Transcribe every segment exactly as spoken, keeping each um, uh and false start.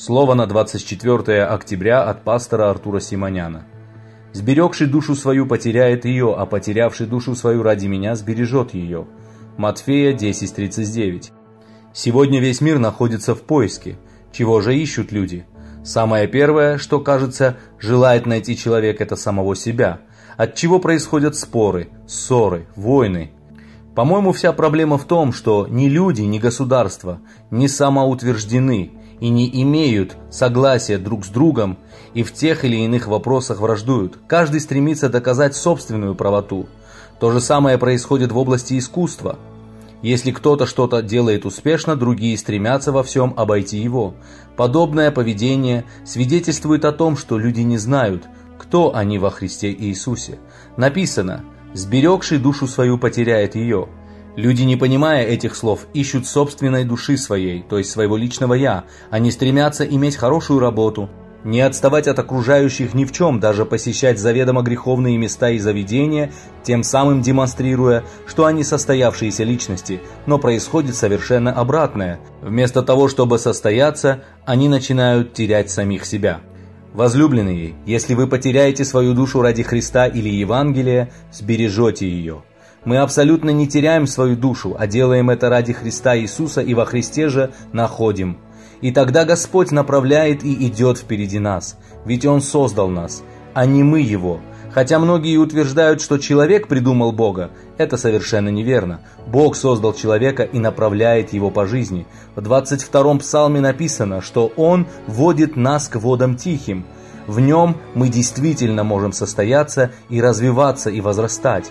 Слово на двадцать четвёртое октября от пастора Артура Симоняна. «Сберегший душу свою потеряет ее, а потерявший душу свою ради меня сбережет ее». Матфея десять тридцать девять. Сегодня весь мир находится в поиске. Чего же ищут люди? Самое первое, что, кажется, желает найти человек, это самого себя. От чего происходят споры, ссоры, войны? По-моему, вся проблема в том, что ни люди, ни государство не самоутверждены и не имеют согласия друг с другом и в тех или иных вопросах враждуют. Каждый стремится доказать собственную правоту. То же самое происходит в области искусства. Если кто-то что-то делает успешно, другие стремятся во всем обойти его. Подобное поведение свидетельствует о том, что люди не знают, кто они во Христе Иисусе. Написано: «Сберегший душу свою потеряет ее». Люди, не понимая этих слов, ищут собственной души своей, то есть своего личного «я». Они стремятся иметь хорошую работу, не отставать от окружающих ни в чем, даже посещать заведомо греховные места и заведения, тем самым демонстрируя, что они состоявшиеся личности, но происходит совершенно обратное. Вместо того, чтобы состояться, они начинают терять самих себя. Возлюбленные, если вы потеряете свою душу ради Христа или Евангелия, сбережете ее. Мы абсолютно не теряем свою душу, а делаем это ради Христа Иисуса и во Христе же находим. И тогда Господь направляет и идет впереди нас, ведь Он создал нас, а не мы Его. Хотя многие утверждают, что человек придумал Бога, это совершенно неверно. Бог создал человека и направляет его по жизни. В двадцать втором псалме написано, что Он водит нас к водам тихим. В Нем мы действительно можем состояться и развиваться и возрастать.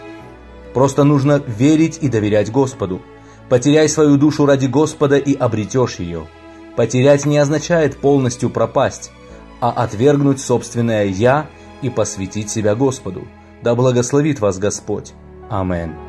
Просто нужно верить и доверять Господу. Потеряй свою душу ради Господа и обретешь ее. Потерять не означает полностью пропасть, а отвергнуть собственное «я» и посвятить себя Господу. Да благословит вас Господь. Аминь.